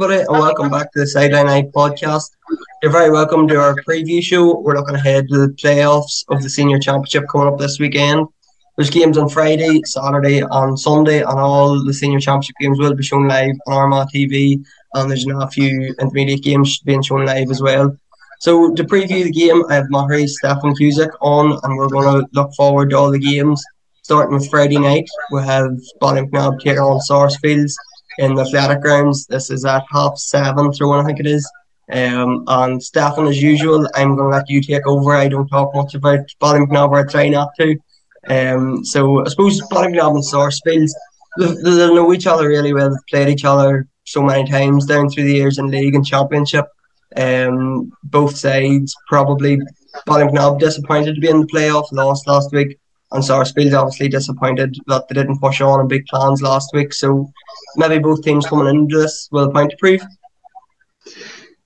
everybody, and welcome back to the Sideline Eye podcast. You're very welcome to our preview show. We're looking ahead to the playoffs of the Senior Championship coming up this weekend. There's games on Friday, Saturday and Sunday, and all the Senior Championship games will be shown live on Armagh TV, and there's now a few intermediate games being shown live as well. So to preview the game, I have Murray, Stephen Cusack on, and we're going to look forward to all the games. Starting with Friday night, we have Ballymacnab taking on Sarsfields in the athletic grounds. This is at 7:30, I think it is. And Stephen, as usual, I'm going to let you take over. I don't talk much about Ballymacnab, or I try not to. So I suppose Ballymacnab and Sarsfields, they know each other really well. They've played each other so many times down through the years in league and championship. Both sides probably, Ballymacnab disappointed to be in the playoff, lost last week. And Sarsfields obviously disappointed that they didn't push on and beat Clans last week. So maybe both teams coming into this with a point to prove.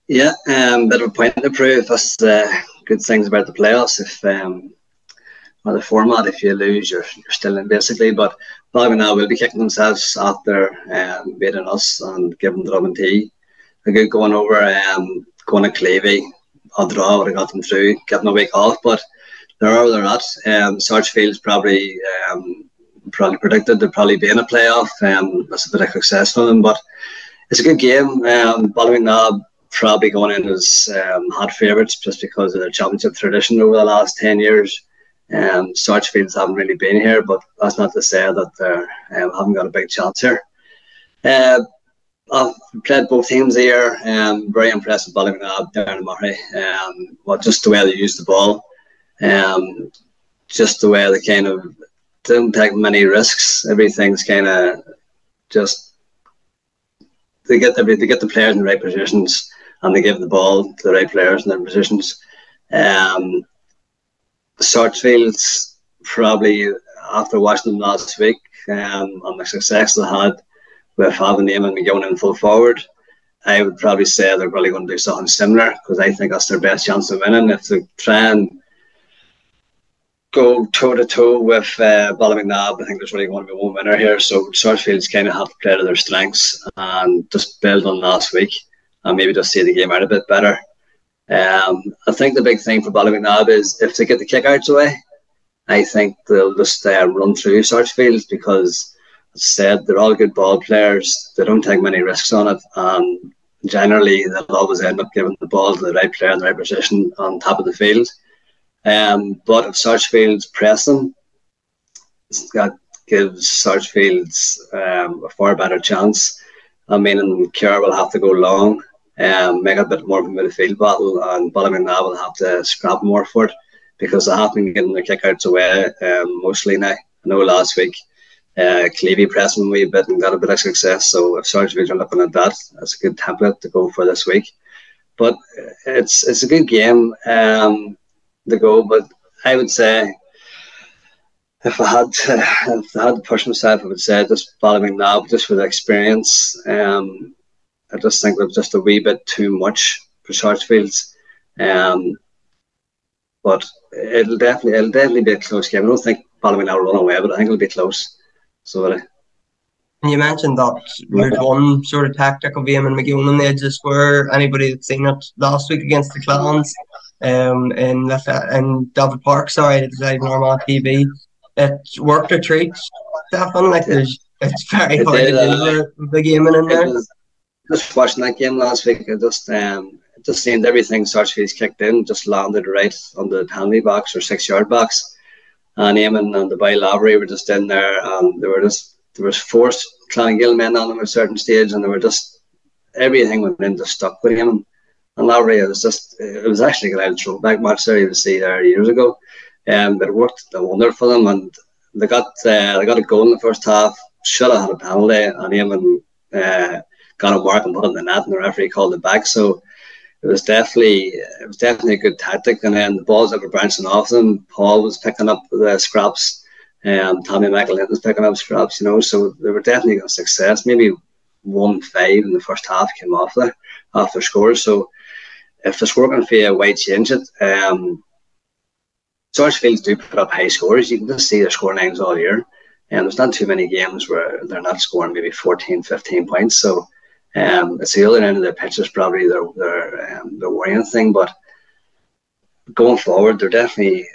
Yeah, bit of a point to prove. That's good things about the playoffs. If well, the format, if you lose, you're still in basically. But Ballymacnab will be kicking themselves after beating us and giving Dromintee a good going over. Going to Clady, a draw would have got them through, getting a week off, but. They're not. Sarsfields probably predicted they'd probably be in a playoff. That's a bit of success for them, but it's a good game. Ballymacnab probably going in as hot favourites just because of their championship tradition over the last 10 years. Sarsfields haven't really been here, but that's not to say that they haven't got a big chance here. I've played both teams here. Very impressed with Ballymacnab, Darren Murray. Well, just the way they use the ball. Just the way they kind of don't take many risks. Everything's kind of just they get the players in the right positions and they give the ball to the right players in their positions. Sarsfields probably after watching them last week and the success they had with having Éamonn McGowan in full forward, I would probably say they're probably going to do something similar because I think that's their best chance of winning if they try and. Go toe-to-toe with Ballymacnab. I think there's really going to be one winner here. So Sarsfields kind of have to play to their strengths and just build on last week and maybe just see the game out a bit better. I think the big thing for Ballymacnab is if they get the kick-outs away, I think they'll just run through Sarsfields because, as I said, they're all good ball players. They don't take many risks on it. And generally, they'll always end up giving the ball to the right player in the right position on top of the field. But if Sarsfields press them, that gives Sarsfields a far better chance. I mean, Kerr will have to go long, make a bit more of a midfield battle, and Ballymacnab will have to scrap more for it because they have been getting their kickouts away mostly now. I know last week Cleavey pressed them a wee bit and got a bit of success, so if Sarsfields are looking at that, that's a good template to go for this week. But it's a good game. The goal, but I would say if I had to push myself, I would say just Ballymacnab, just for the experience. I just think it was just a wee bit too much for Sarsfields. But it'll definitely be a close game. I don't think Ballymacnab will run away, but I think it'll be close. So you mentioned that route one sort of tactic of Éamonn McGowan on the edge of the square. Anybody that's seen it last week against the Clans. In David Park, it's live on Armagh TV. It worked a treat, Stephen. It's very hard to do the game in there. Just watching that game last week, it just seemed everything Sarsfields kicked in just landed right on the penalty box or 6 yard box, and Éamonn and the by Lavery were just in there, and there was forced Clan Gill men on them at a certain stage, and they were just everything went in just stuck with Éamonn. And Lowry, it was actually a good throwback match there you would see there years ago. But it worked a wonder for them, and they got a goal in the first half. Should have had a penalty, and Éamonn got a mark and put it in the net, and the referee called it back. So it was definitely a good tactic. And then the balls that were bouncing off them, Paul was picking up the scraps, and Tommy McElhinney was picking up scraps. So they were definitely a success. Maybe 1-5 in the first half came off there after scores. So. If it's working for you, why change it? Sarsfields do put up high scores. You can just see their score lines all year. And there's not too many games where they're not scoring maybe 14, 15 points. So It's the other end of the pitch is probably their worrying thing, but going forward they're definitely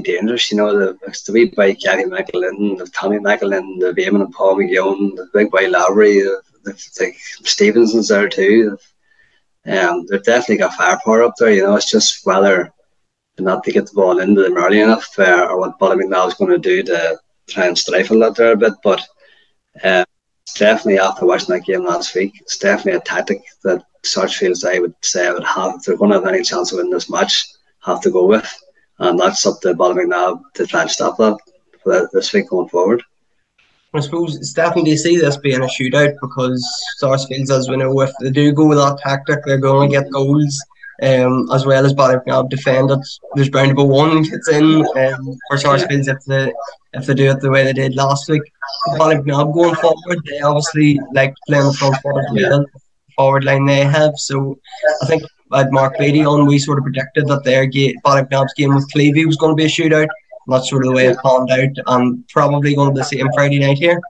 dangerous. You know, the wee boy Gary McElhinney, the Tommy McElhinney, the Éamonn and Paul McGowan, the big boy Lavery, the Stevenson's there too. They've definitely got firepower up there. You know, it's just whether not to get the ball into them early enough, or what Bobby McNabb's going to do to try and stifle that there a bit. But definitely after watching that game last week, it's definitely a tactic that Sarsfields, I would say, would have, if they're going to have any chance of winning this match, have to go with. And that's up to Bobby McNabb to try and stop that for this week going forward. I suppose it's definitely, you see this being a shootout, because Sarsfields, as we know, if they do go with that tactic, they're going to get goals. As well as Ballymacnab defended, there's bound to be one gets in for Sarsfields if they do it the way they did last week. Ballymacnab going forward, they obviously like playing the front forward, forward line they have. So I think at Mark Beatty on, we sort of predicted that their Ballymacnab's game with Clavey was going to be a shootout. And that's sort of the way it panned out, and probably going to be the same Friday night here.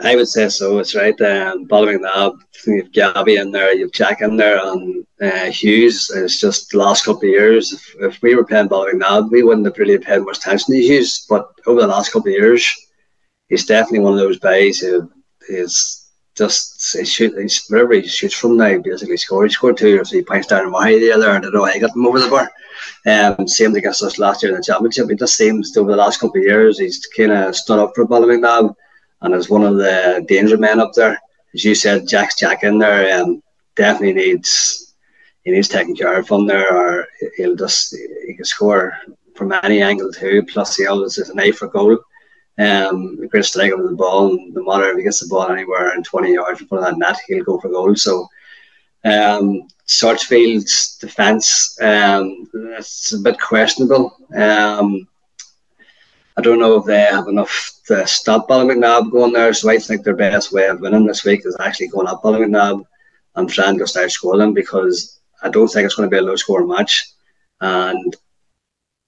I would say so, it's right. Ballymacnab, you've Gabby in there, you've Jack in there, and Hughes. It's just the last couple of years, if we were playing Ballymacnab, we wouldn't have really paid much attention to Hughes, but over the last couple of years, he's definitely one of those guys who is just, wherever he shoots from now, basically scores. He scored two, or so he points down Murray the other, and I don't know how he got him over the bar. Same against us last year in the championship. It just seems over the last couple of years, he's kind of stood up for Ballymacnab. And as one of the danger men up there, as you said, Jack in there, definitely needs taking care of from there, or he can score from any angle too. Plus, he always is an eye for goal. A great striker with the ball, and no matter if he gets the ball anywhere in 20 yards in front of that net, he'll go for goal. So, Sarsfield's defence, it's a bit questionable. I don't know if they have enough to stop Ballymacnab going there, so I think their best way of winning this week is actually going up Ballymacnab and trying to start scoring, because I don't think it's going to be a low-scoring match, and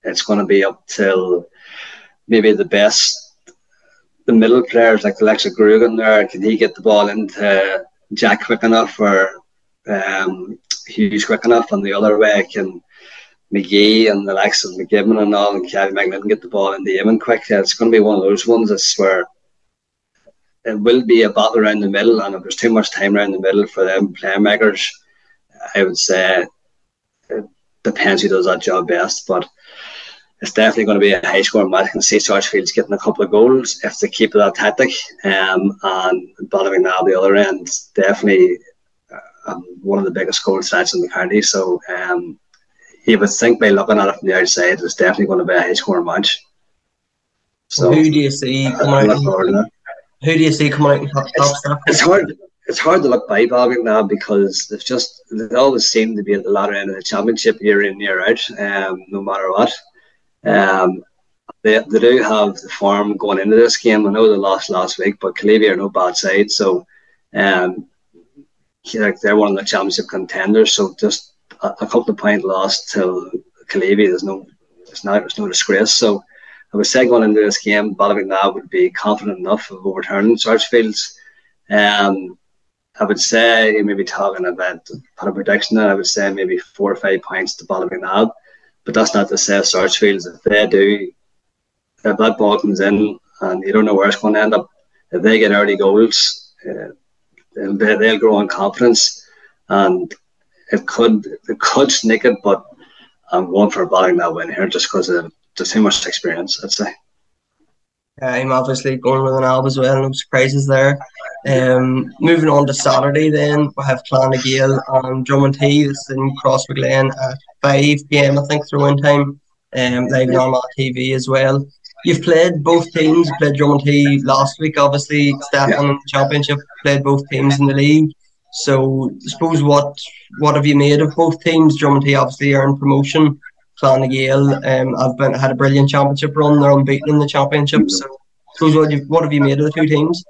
it's going to be up till maybe the middle players like Alexa Grugan there. Can he get the ball into Jack quick enough, or Hughes quick enough, and the other way can McGee and the likes of McGibbon and all, and Cavie McNaughton get the ball in the Éamonn quick. It's going to be one of those ones, I swear. It will be a battle around the middle, and if there's too much time around the middle for them playmakers, I would say it depends who does that job best. But it's definitely going to be a high scoring match. I can see Sarsfields getting a couple of goals if they keep that tactic, and Ballymacnab the other end, definitely one of the biggest goal threats in the county. So you would think by looking at it from the outside, it's definitely going to be a high-scoring match. So who do you see coming out? Who do you see coming out in top stuff? It's hard to look by Ballymacnab, because they always seem to be at the latter end of the championship, year in, year out, no matter what. They do have the form going into this game. I know they lost last week, but Calleva are no bad side, so they're one of the championship contenders. So just a couple of points lost to Calleva, there's no disgrace. So I would say going into this game, Ballymacnab would be confident enough of overturning Sarsfields. I would say, maybe talking about a prediction, I would say maybe 4 or 5 points to Ballymacnab. But that's not to say Sarsfields, if that ball comes in and you don't know where it's going to end up, if they get early goals, they'll grow in confidence, and It could sneak it, but I'm going for a Ballymacnab win here just because of too much experience, I'd say. Yeah, I'm obviously going with an Alb as well, no surprises there. Moving on to Saturday then, we have Clan Gael and Dromintee. This is in Cross McLean at 5 p.m, I think, throw-in time. Live on Armagh TV as well. You've played both teams. You played Dromintee last week, obviously. Stefan in the championship, played both teams in the league. So, I suppose, what have you made of both teams? Dromintee obviously earned promotion. Clan Gael had a brilliant championship run. They're unbeaten in the championship. So, I suppose, what have you made of the two teams?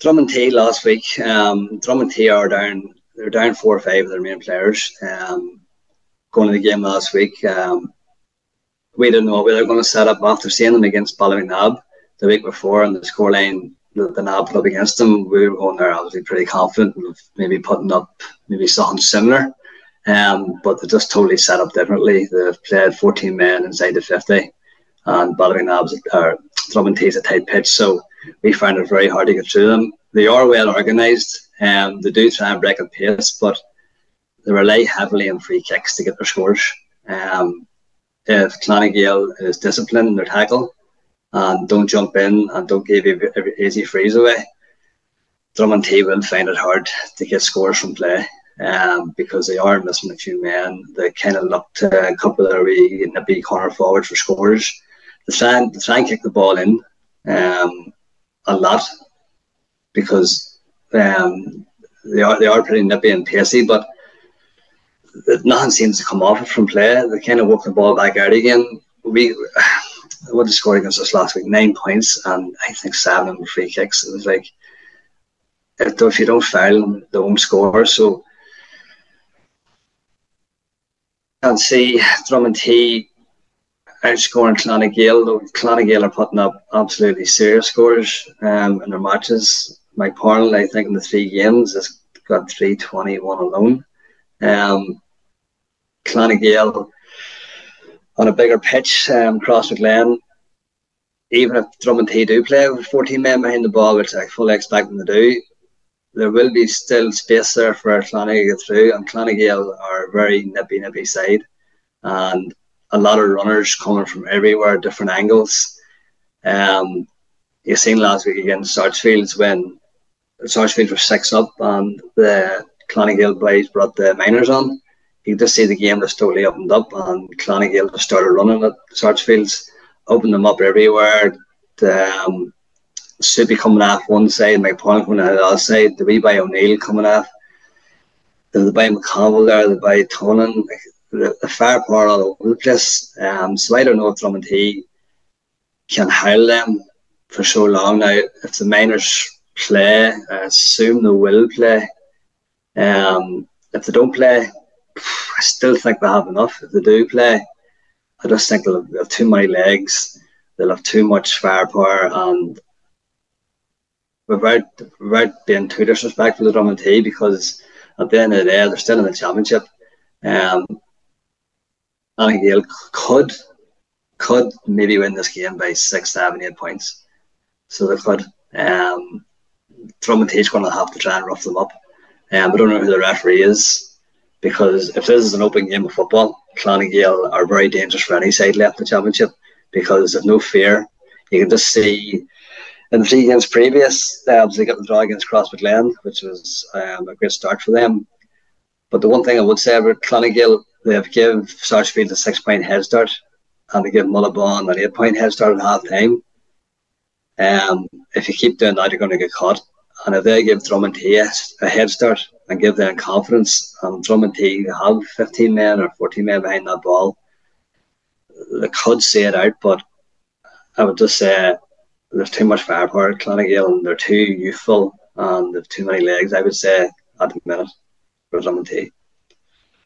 Dromintee last week. Dromintee are down. They're down 4 or 5 of their main players. Going to the game last week, we didn't know what they were going to set up after seeing them against Ballymacnab the week before, and the scoreline the NAB put up against them, we were going there obviously pretty confident of maybe putting up maybe something similar. But they're just totally set up differently. They've played 14 men inside the 50, and Ballymagnab's or Dromintee's a tight pitch, so we found it very hard to get through them. They are well organised, and they do try and break a pace, but they rely heavily on free kicks to get their scores. If Clan Gael is disciplined in their tackle and don't jump in and don't give you easy frees away, Dromintee will find it hard to get scores from play. Because they are missing a few men. They kind of looked a couple of nippy corner forwards for scores. They try and kick the ball in a lot, because they are pretty nippy and pacey, but nothing seems to come off it from play. They kind of walk the ball back out again. They would have scored against us last week, 9 points, and I think 7 of them were free kicks. It was like, if you don't foul them, they won't score. So and see Dromintee outscoring Clan Gael, though Clan Gael are putting up absolutely serious scores in their matches. Mike Parnell, I think, in the 3 games has got 321 alone. Clan Gael on a bigger pitch, Crosswick Lane, even if Dromintee do play with 14 men behind the ball, which I fully expect them to do, there will be still space there for Clonagh to get through, and Clonagh Gael are a very nippy side, and a lot of runners coming from everywhere, different angles. You seen last week against Sarsfields when Sarsfields were 6 up and the Clonagh Gael boys brought the minors on. You could just see the game was totally opened up, and Clonagh Gael just started running at Sarsfields, opened them up everywhere. Soupy coming off one side, McParnell coming off the other side, the wee by O'Neill coming off, the by McConnell there, the by Tonin, the fire part all over the place. So I don't know if Dromintee can hurl them for so long now. If the minors play, I assume they will play. If they don't play, I still think they have enough. If they do play, I just think they'll have too many legs, they'll have too much firepower, and without being too disrespectful to Dromintee, because at the end of the day, they're still in the championship. Clan Gael could maybe win this game by 6, 7, 8 points. So they could. Dromintee's going to have to try and rough them up. I don't know who the referee is, because if this is an open game of football, Clan Gael are very dangerous for any side left in the championship, because there's no fear. You can just see in the 3 games previous, they obviously got the draw against Crosswood Lane, which was a great start for them. But the one thing I would say about Clan Gael, they have given Sarsfield a 6-point head start, and they give Mullaghbawn an 8-point head start at half time. If you keep doing that, you're going to get caught. And if they give Dromintee a head start and give them confidence, and Dromintee have 15 men or 14 men behind that ball, they could see it out, but I would just say there's too much firepower at Clan Gael, and they're too youthful, and they've too many legs, I would say, at the minute for Dromintee.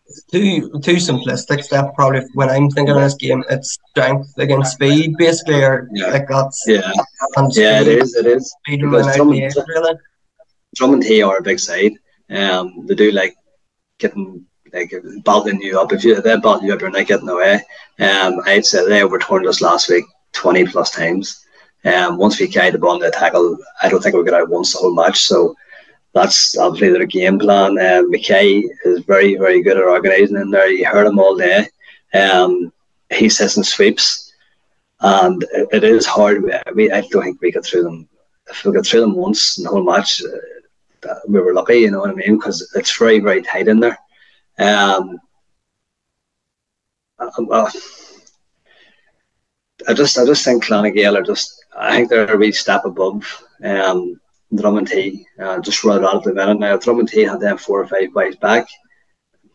It's too simplistic stuff, probably. When I'm thinking of this game, it's strength against speed, basically, or like that's it is. Because Dromintee are a big side. They do like getting battling you up. If they battle you up, you're not getting away. I'd say they overturned us last week 20 plus times. Once we carried the ball in the tackle, I don't think we'll get out once the whole match. So that's obviously their game plan. McKay is very, very good at organising in there. You heard him all day. He sits and sweeps, and it is hard. I don't think we got through them. If we got through them once in the whole match, we were lucky, you know what I mean? Because it's very, very tight in there. I just think Clan Gael are just, I think they're a wee step above Dromintee. Just run out at the minute now. Dromintee had them 4 or 5 bites back,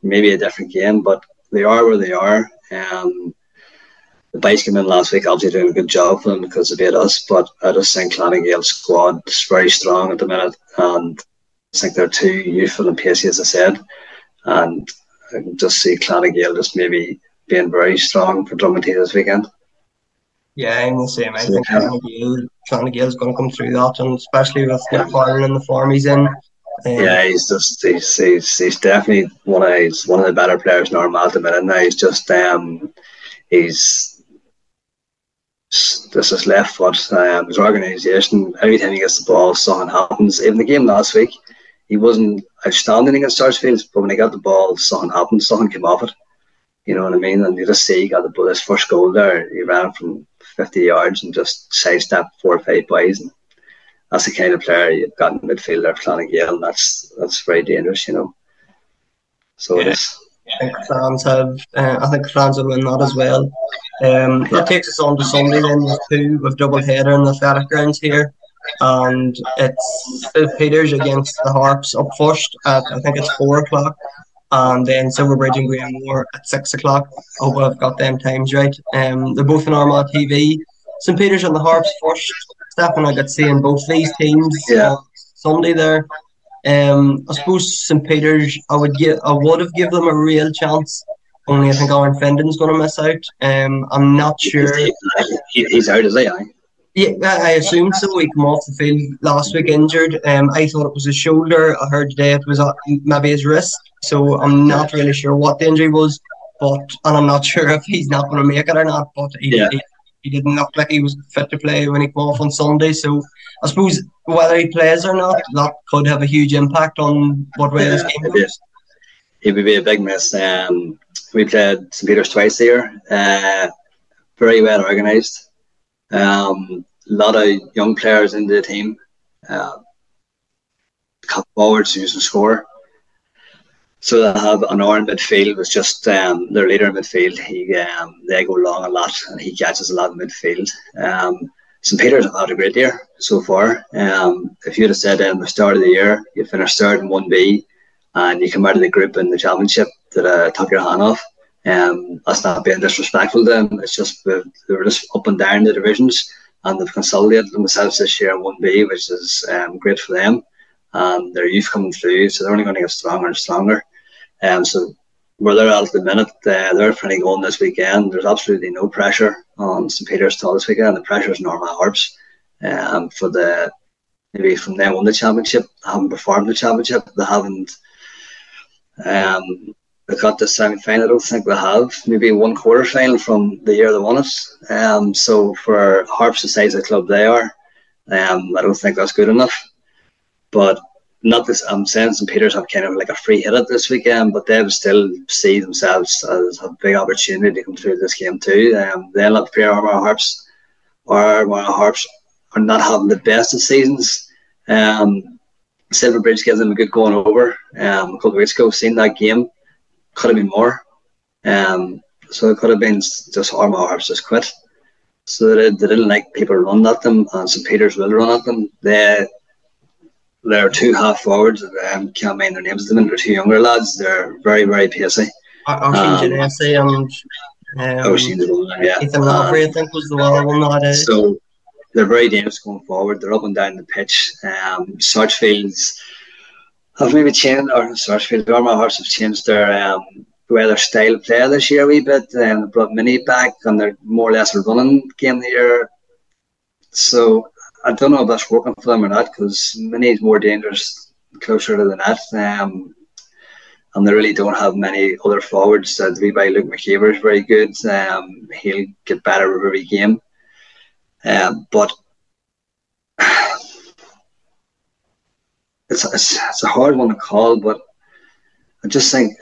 maybe a different game, but they are where they are. The bites came in last week, obviously doing a good job for them because they beat us, but I just think Clan Gael's squad is very strong at the minute, and I think they're too youthful and pacey, as I said, and I can just see Clan Gael just maybe being very strong for Dromintee this weekend. Yeah, I'm the same. I think Clan Gael's going to come through that, and especially with Nick Farnan in the form he's in. Yeah, he's just he's definitely one of the better players in Armagh at the minute. Now he's just his left foot, his organisation. Every time he gets the ball, something happens. Even the game last week, he wasn't outstanding against Sarsfields, but when he got the ball, something happened. Something came off it. You know what I mean? And you just see he got his first goal there. He ran from 50 yards and just sidestepped 4 or 5 boys. And that's the kind of player you've got in midfield there for Clan Gael, and that's very dangerous, you know. So yeah. I think Clans will win that as well. That takes us on to Sunday then with double header in the athletic grounds here, and it's Phil Peters against the Harps up first at I think it's 4 o'clock, and then Silverbridge and Graham Moore at 6 o'clock. I hope I've got them times right. They're both on Armagh TV. St Peters and the Harps first. Stefan, I got seeing both these teams Sunday there. I suppose St Peters, I would have given them a real chance. Only I think Aaron Findon's going to miss out. I'm not sure. He's out, is he? Yeah, I assume so. He came off the field last week injured. I thought it was his shoulder. I heard today it was maybe his wrist. So I'm not really sure what the injury was, and I'm not sure if he's not going to make it or not. But he didn't look like he was fit to play when he came off on Sunday. So I suppose whether he plays or not, that could have a huge impact on what way this game goes. It would be a big miss. We played St Peters twice here. Very well organised. A lot of young players into the team. Cut forwards who can score. So they have an hour in midfield. Was just their leader in midfield. They go long a lot, and he catches a lot in midfield. St Peters have had a great year so far. If you'd have said at the start of the year, you finished third in 1B, and you come out of the group in the championship, that took your hand off. That's not being disrespectful to them. It's just they were just up and down the divisions, and they've consolidated themselves this year in 1B, which is great for them. Their youth coming through, so they're only going to get stronger and stronger. So where they're at the minute, they're pretty going this weekend. There's absolutely no pressure on St Peters till this weekend. The pressure is normal Harps. Maybe from them on the championship, they haven't performed the championship. They haven't. They got the semi-final, I don't think they have. Maybe one quarter-final from the year they won it. So for Harps, the size of the club they are, I don't think that's good enough. But not this. I'm saying St Peters have kind of like a free hit at this weekend, but they will still see themselves as a big opportunity to come through this game too. They'll have fair Harps, or Armagh Harps are not having the best of seasons. Silverbridge gives them a good going over. A couple of weeks ago, seen that game. Could have been more. So it could have been just Armagh Harps just quit. So they didn't like people run at them, and St Peters will run at them. There are two half forwards. Can't mind their names. They're two younger lads. They're very, very pacey. Ethan Lavery, I think, was the one nowadays. So they're very dangerous going forward. They're up and down the pitch. Sarsfields have maybe changed, or Armagh Harps have changed their way their style of play this year a wee bit. They brought Mini back, and they're more or less a running game of the year. So I don't know if that's working for them or not, because Mini is more dangerous closer to the net, and they really don't have many other forwards. The wee by Luke McKeever is very good. He'll get better with every game, but it's a hard one to call. But I just think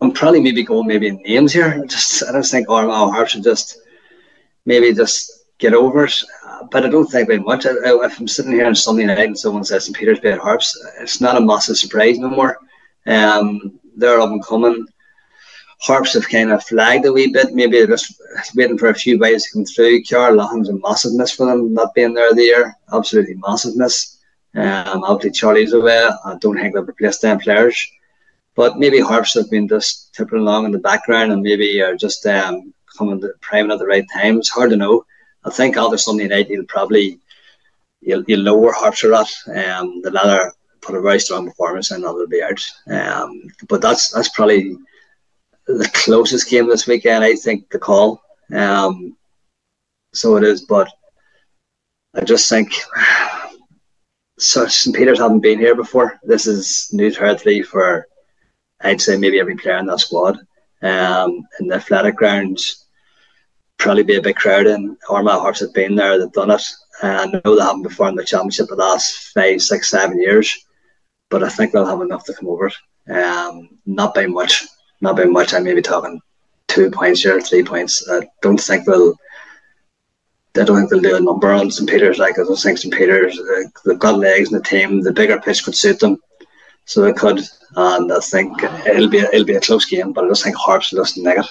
I'm probably maybe in names here. I just think Armagh Harps should just get over it, but I don't think very much. If I'm sitting here on Sunday night and someone says St Peters beat Harps, it's not a massive surprise no more. They're up and coming. Harps have kind of flagged a wee bit. Maybe they're just waiting for a few waves to come through. Ciara Lohan's a massive miss for them, not being there the year. Absolutely massive miss. Obviously Charlie's away. I don't think they've replaced them players, but maybe Harps have been just tipping along in the background, and maybe are just coming to priming at the right time. It's hard to know. I think after Sunday night, you'll know where Harps are at. The latter put a very strong performance in, they'll be out. But that's probably the closest game this weekend, I think, to call. So it is, but I just think St. Peters haven't been here before. This is new territory for, I'd say, maybe every player in that squad. In the athletic ground, probably be a big crowd in. Armagh Harps have been there, they've done it. I know they haven't before in the championship the last 5, 6, 7 years, but I think they'll have enough to come over it. Not by much, not by much. I may be talking 2 points here, 3 points. I don't think they'll do a number on St. Peters. Like, I don't think St. Peters, they've got legs in the team. The bigger pitch could suit them, so they could. And I think it'll be a close game, but I just think Harps will just neg it.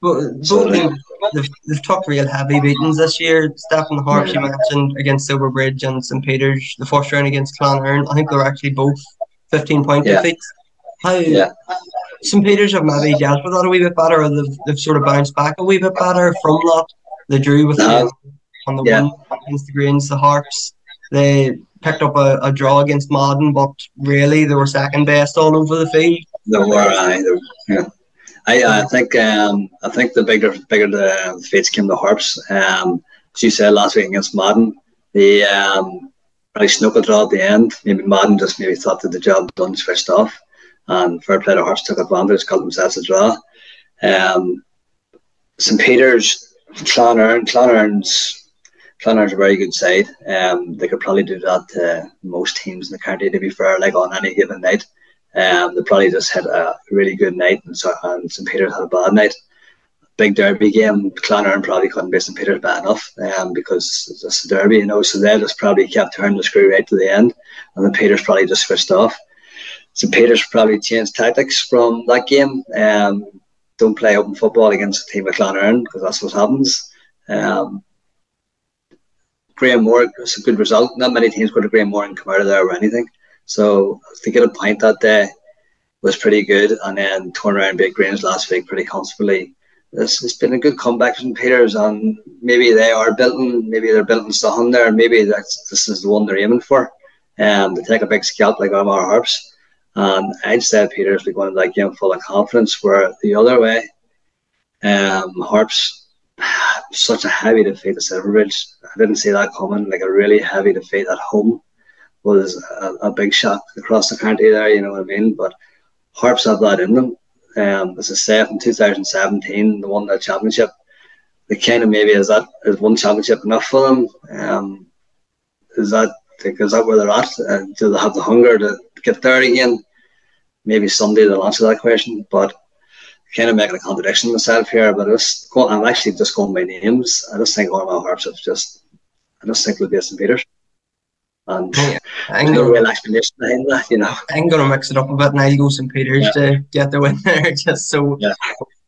They've took real heavy beatings this year. Stephen Harps, you mentioned, against Silverbridge and St. Peters. The first round against Clown-Earn's, I think they were actually both 15-point defeats. Yeah. St. Peters have maybe dealt with that a wee bit better, or they've sort of bounced back a wee bit better from that. They drew with them on the win against the Greens. The Harps, they picked up a draw against Madden, but really they were second best all over the field. They were, I think the bigger the defeats came to Harps. As you said last week against Madden, they really snuck a draw at the end. Maybe Madden just thought that the job done, switched off, and fair play to Harps, took advantage, got themselves a draw. St. Peters. Clown-Earn's a very good side. They could probably do that to most teams in the county, to be fair, like on any given night. They probably just had a really good night, and St. Peter's had a bad night. Big derby game. Clown-Earn probably couldn't be St. Peter's bad enough, because it's just a derby, so they just probably kept turning the screw right to the end, and then Peter's probably just switched off. St. Peter's probably changed tactics from that game. Don't play open football against a team like Clown-Earn, because that's what happens. Graham Moore, it's a good result. Not many teams go to Graham Moore and come out of there or anything. So to get a point that day was pretty good, and then turn around and beat Greens last week pretty comfortably. It's been a good comeback from Peters, and maybe they're building stuff on there. Maybe this is the one they're aiming for. They take a big scalp like Armagh Harps. And I'd say Peters will be going into that game full of confidence, where the other way, Harps, such a heavy defeat at Silverbridge. I didn't see that coming. Like, a really heavy defeat at home was a big shock across the county there, you know what I mean? But Harps have that in them. As I say, from 2017, they won that championship. They kind of maybe, is one championship enough for them? Is that where they're at? Do they have the hunger to get there again? Maybe someday they'll answer that question, but kind of making a contradiction myself here. But I'm actually just going by names. I just think Armagh Harps have I just think we'll be at St. Peters. And there's no real explanation behind that, I'm going to mix it up a bit, and I'll go St. Peters to get the win there, just so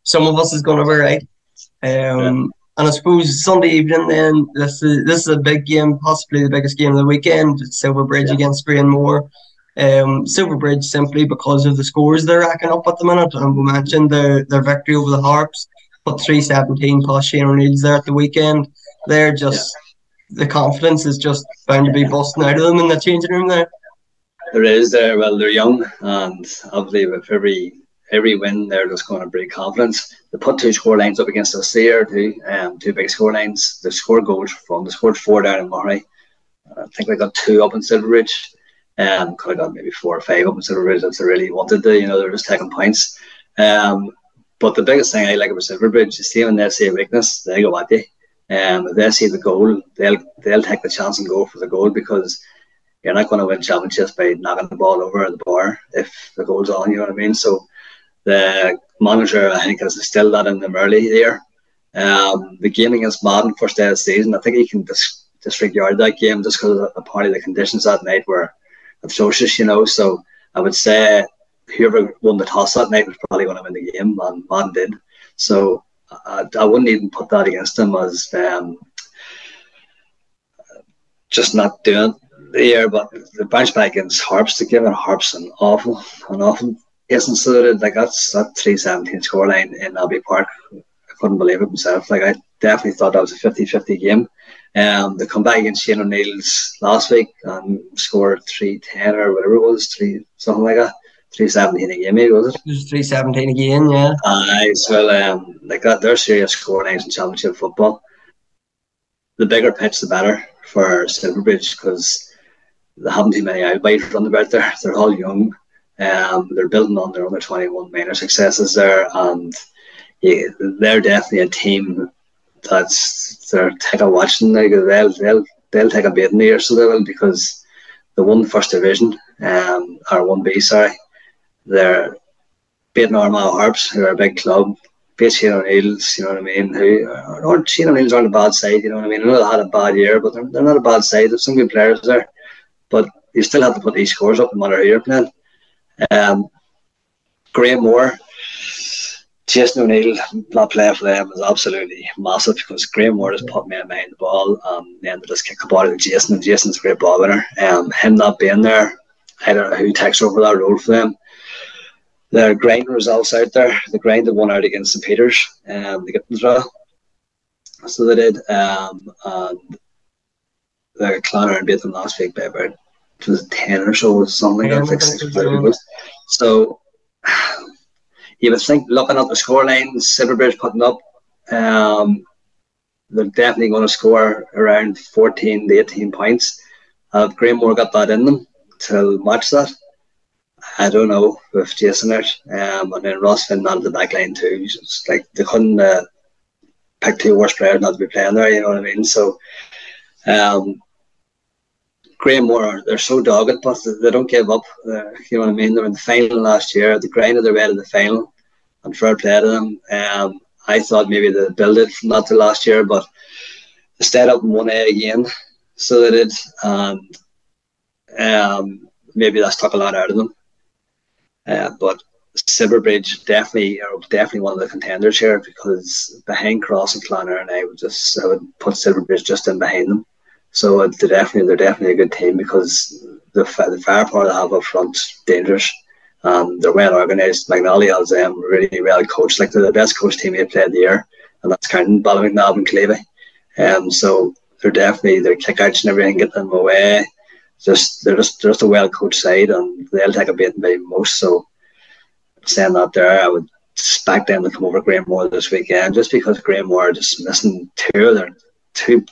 some of us is going to be right. And I suppose Sunday evening then, this is a big game, possibly the biggest game of the weekend. It's Silverbridge against Greenmore. Silverbridge, simply because of the scores they're racking up at the minute, and we mentioned their victory over the Harps, but 3-17 plus Shane O'Neills there at the weekend. They're just the confidence is just bound to be busting out of them in the changing room there. There is there. Well, they're young, and obviously with every win, they're just going to break confidence. They put 2 score lines up against us there too. 2 big score lines. They scored goals for them. They scored 4 down in Murray. I think they got 2 up in Silverbridge. Could have got maybe 4 or 5 up in Silverbridge if they really wanted to. They were just taking points. But the biggest thing I like about Silverbridge is, when they see a weakness, they go at you. If they see the goal, they'll take the chance and go for the goal, because you're not going to win championships by knocking the ball over the bar if the goal's on. You know what I mean? So the manager, I think, has instilled that in them early there. The game against Madden, first day of the season, I think he can disregard that game just because of apparently the conditions that night were atrocious, so I would say whoever won the toss that night was probably going to win the game, and Madden did. So I wouldn't even put that against them as just not doing the year. But the bounce back against Harps, they're giving Harps an awful instance of it. Like, that's that 3-17 scoreline in Abbey Park. I couldn't believe it myself. Like, I definitely thought that was a 50-50 game. They come back against Shane O'Neills last week and scored 3-10 or whatever it was, 3 something like that. 317 a game, maybe, was it? It was 317 again, yeah. Well, like that, they're serious scorelines in championship football. The bigger pitch, the better for Silverbridge, because they haven't too many outbites on the board there. They're all young. They're building on their other 21 minor successes there, and yeah, they're definitely a team that's they're take a watching. They'll take a bit in the year, so they will, because they won the first division, or 1B, sorry. They're beating Armagh Harps, who are a big club, beat Shane O'Neills, you know what I mean, Shane O'Neills aren't a bad side, you know what I mean. I know they had a bad year, but they're not a bad side. There's some good players there, but you still have to put these scores up no matter who you're playing. Graham Moore, Jason O'Neill not playing for them is absolutely massive, because Graham Moore has put me in mind the ball, and then they just kick a ball to Jason, and Jason's a great ball winner. Him not being there, I don't know who takes over that role for them. They're grinding results out there. They grinded one out against St. Peters, they get the draw. So they did, and the Clown-Earn's beat them last week by about 10 or so, something like that. So you would think, looking at the scoreline, Silverbridge putting up, they're definitely going to score around 14 to 18 points. Have Graham Moore got that in them to match that? I don't know, with Jason out, and then Ross Finn not at the back line too. It's like they couldn't pick two worst players not to be playing there, you know what I mean? So Graham Moore, they're so dogged, but they don't give up. You know what I mean? They were in the final last year. They grinded their way to the final, and fair play to them. I thought maybe they'd build it from that to last year, but they stayed up in 1A again. So they did, and maybe that's took a lot out of them. But Silverbridge definitely one of the contenders here, because behind Cross and Clonair, and I would put Silverbridge just in behind them. So they're definitely a good team, because the firepower they have up front is dangerous. They're well organised. McNally has them really well coached. Like, they're the best coach team they've played the year, and that's counting Bobby McNabb and Calleva. So they're definitely, their kickouts and everything get them away. They're just a well coached side, and they'll take a beating by most. So saying that there, I would expect them to come over Graham Moore this weekend, just because Graham Moore are just missing two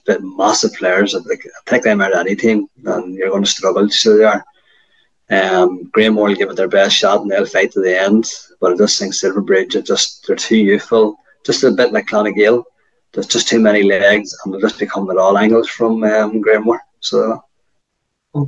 bit massive players. Like, take them out of any team and you're going to struggle. So they are. Graham Moore will give it their best shot and they'll fight to the end. But I just think Silverbridge they're too youthful, just a bit like Clan Gael. There's just too many legs, and they're just becoming at all angles from Graham Moore. So,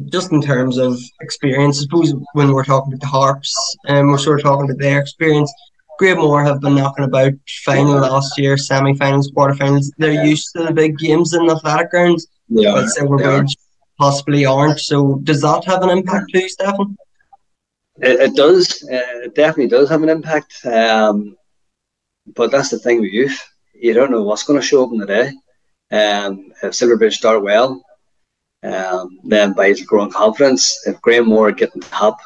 just in terms of experience, I suppose when we're talking about the Harps, we're sort of talking about their experience. Graham Moore have been knocking about final last year, semi-finals, quarter-finals. They're used to the big games in the athletic grounds, but Silverbridge possibly aren't. So does that have an impact too, Stephen? It does. It definitely does have an impact. But that's the thing with youth. You don't know what's going to show up in the day. If Silverbridge start well, then by growing confidence, if Graham Moore get on top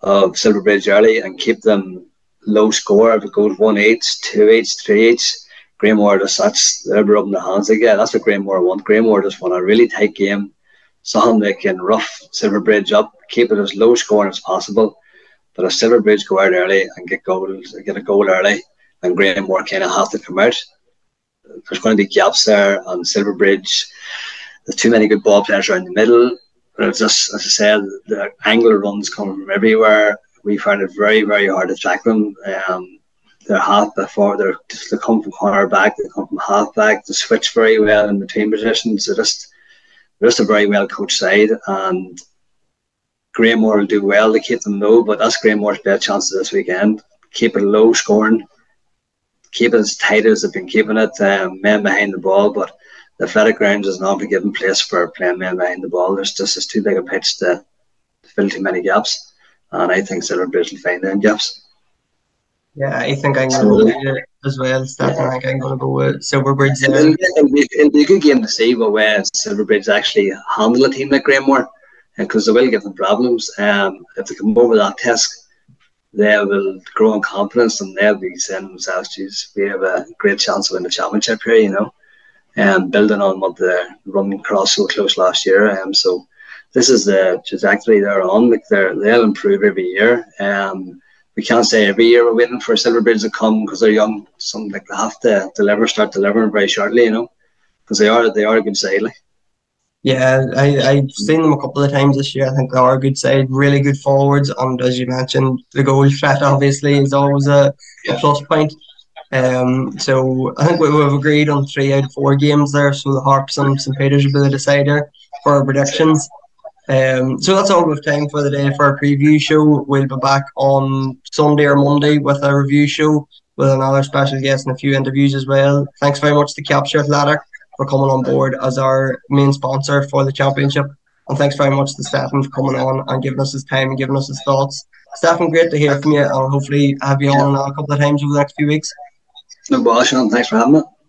of Silverbridge early and keep them low score, if it goes 1-8, 2-8, 3-8, Graham Moore they're rubbing their hands again. That's what Graham Moore want. Graham Moore just want a really tight game, something they can rough Silverbridge up, keep it as low scoring as possible. But if Silverbridge go out early and get a goal early, and Graham Moore kind of have to come out, there's going to be gaps there. And Silverbridge, there's too many good ball players around the middle. But it's just, as I said, the angle runs come from everywhere. We found it very, very hard to track them. They're half before, they come from corner back, they come from half back, they switch very well in between positions. They're just a very well coached side, and Graham Moore will do well to keep them low, but that's Graham Moore's best chance this weekend. Keep it low scoring, keep it as tight as they've been keeping it, men behind the ball, but the athletic grounds is not a given place for playing men behind the ball. There's too big a pitch to fill too many gaps. And I think Silverbridge will find them gaps. Yeah, I think I'm going to go there as well, Stephen. Yeah. I think I'm going to go with Silverbridge there. It'll be a good game to see what way Silverbridge actually handle a team like Graham Moore, because they will give them problems. If they come over that test, they will grow in confidence, and they'll be saying to themselves, geez, we have a great chance to win the championship here, you know, building on what the run across so close last year. So this is the trajectory they're on. Like they'll improve every year. We can't say every year we're waiting for Silverbridge to come because they're young. Some like they have to start delivering very shortly, you know, because they are a good side. Like. Yeah, I've seen them a couple of times this year. I think they are a good side, really good forwards, and as you mentioned, the goal threat obviously is always a plus point. So I think we've agreed on 3 out of 4 games there. So the Harps and St. Peters will be the decider for our predictions. So that's all we have time for the day for our preview show. We'll be back on Sunday or Monday with a review show with another special guest and a few interviews as well. Thanks very much to Capture Ladder for coming on board as our main sponsor for the championship, and thanks very much to Stephen for coming on and giving us his time and giving us his thoughts. Stephen, great to hear from you, and hopefully have you on a couple of times over the next few weeks. No bother, Sean. Thanks for having me.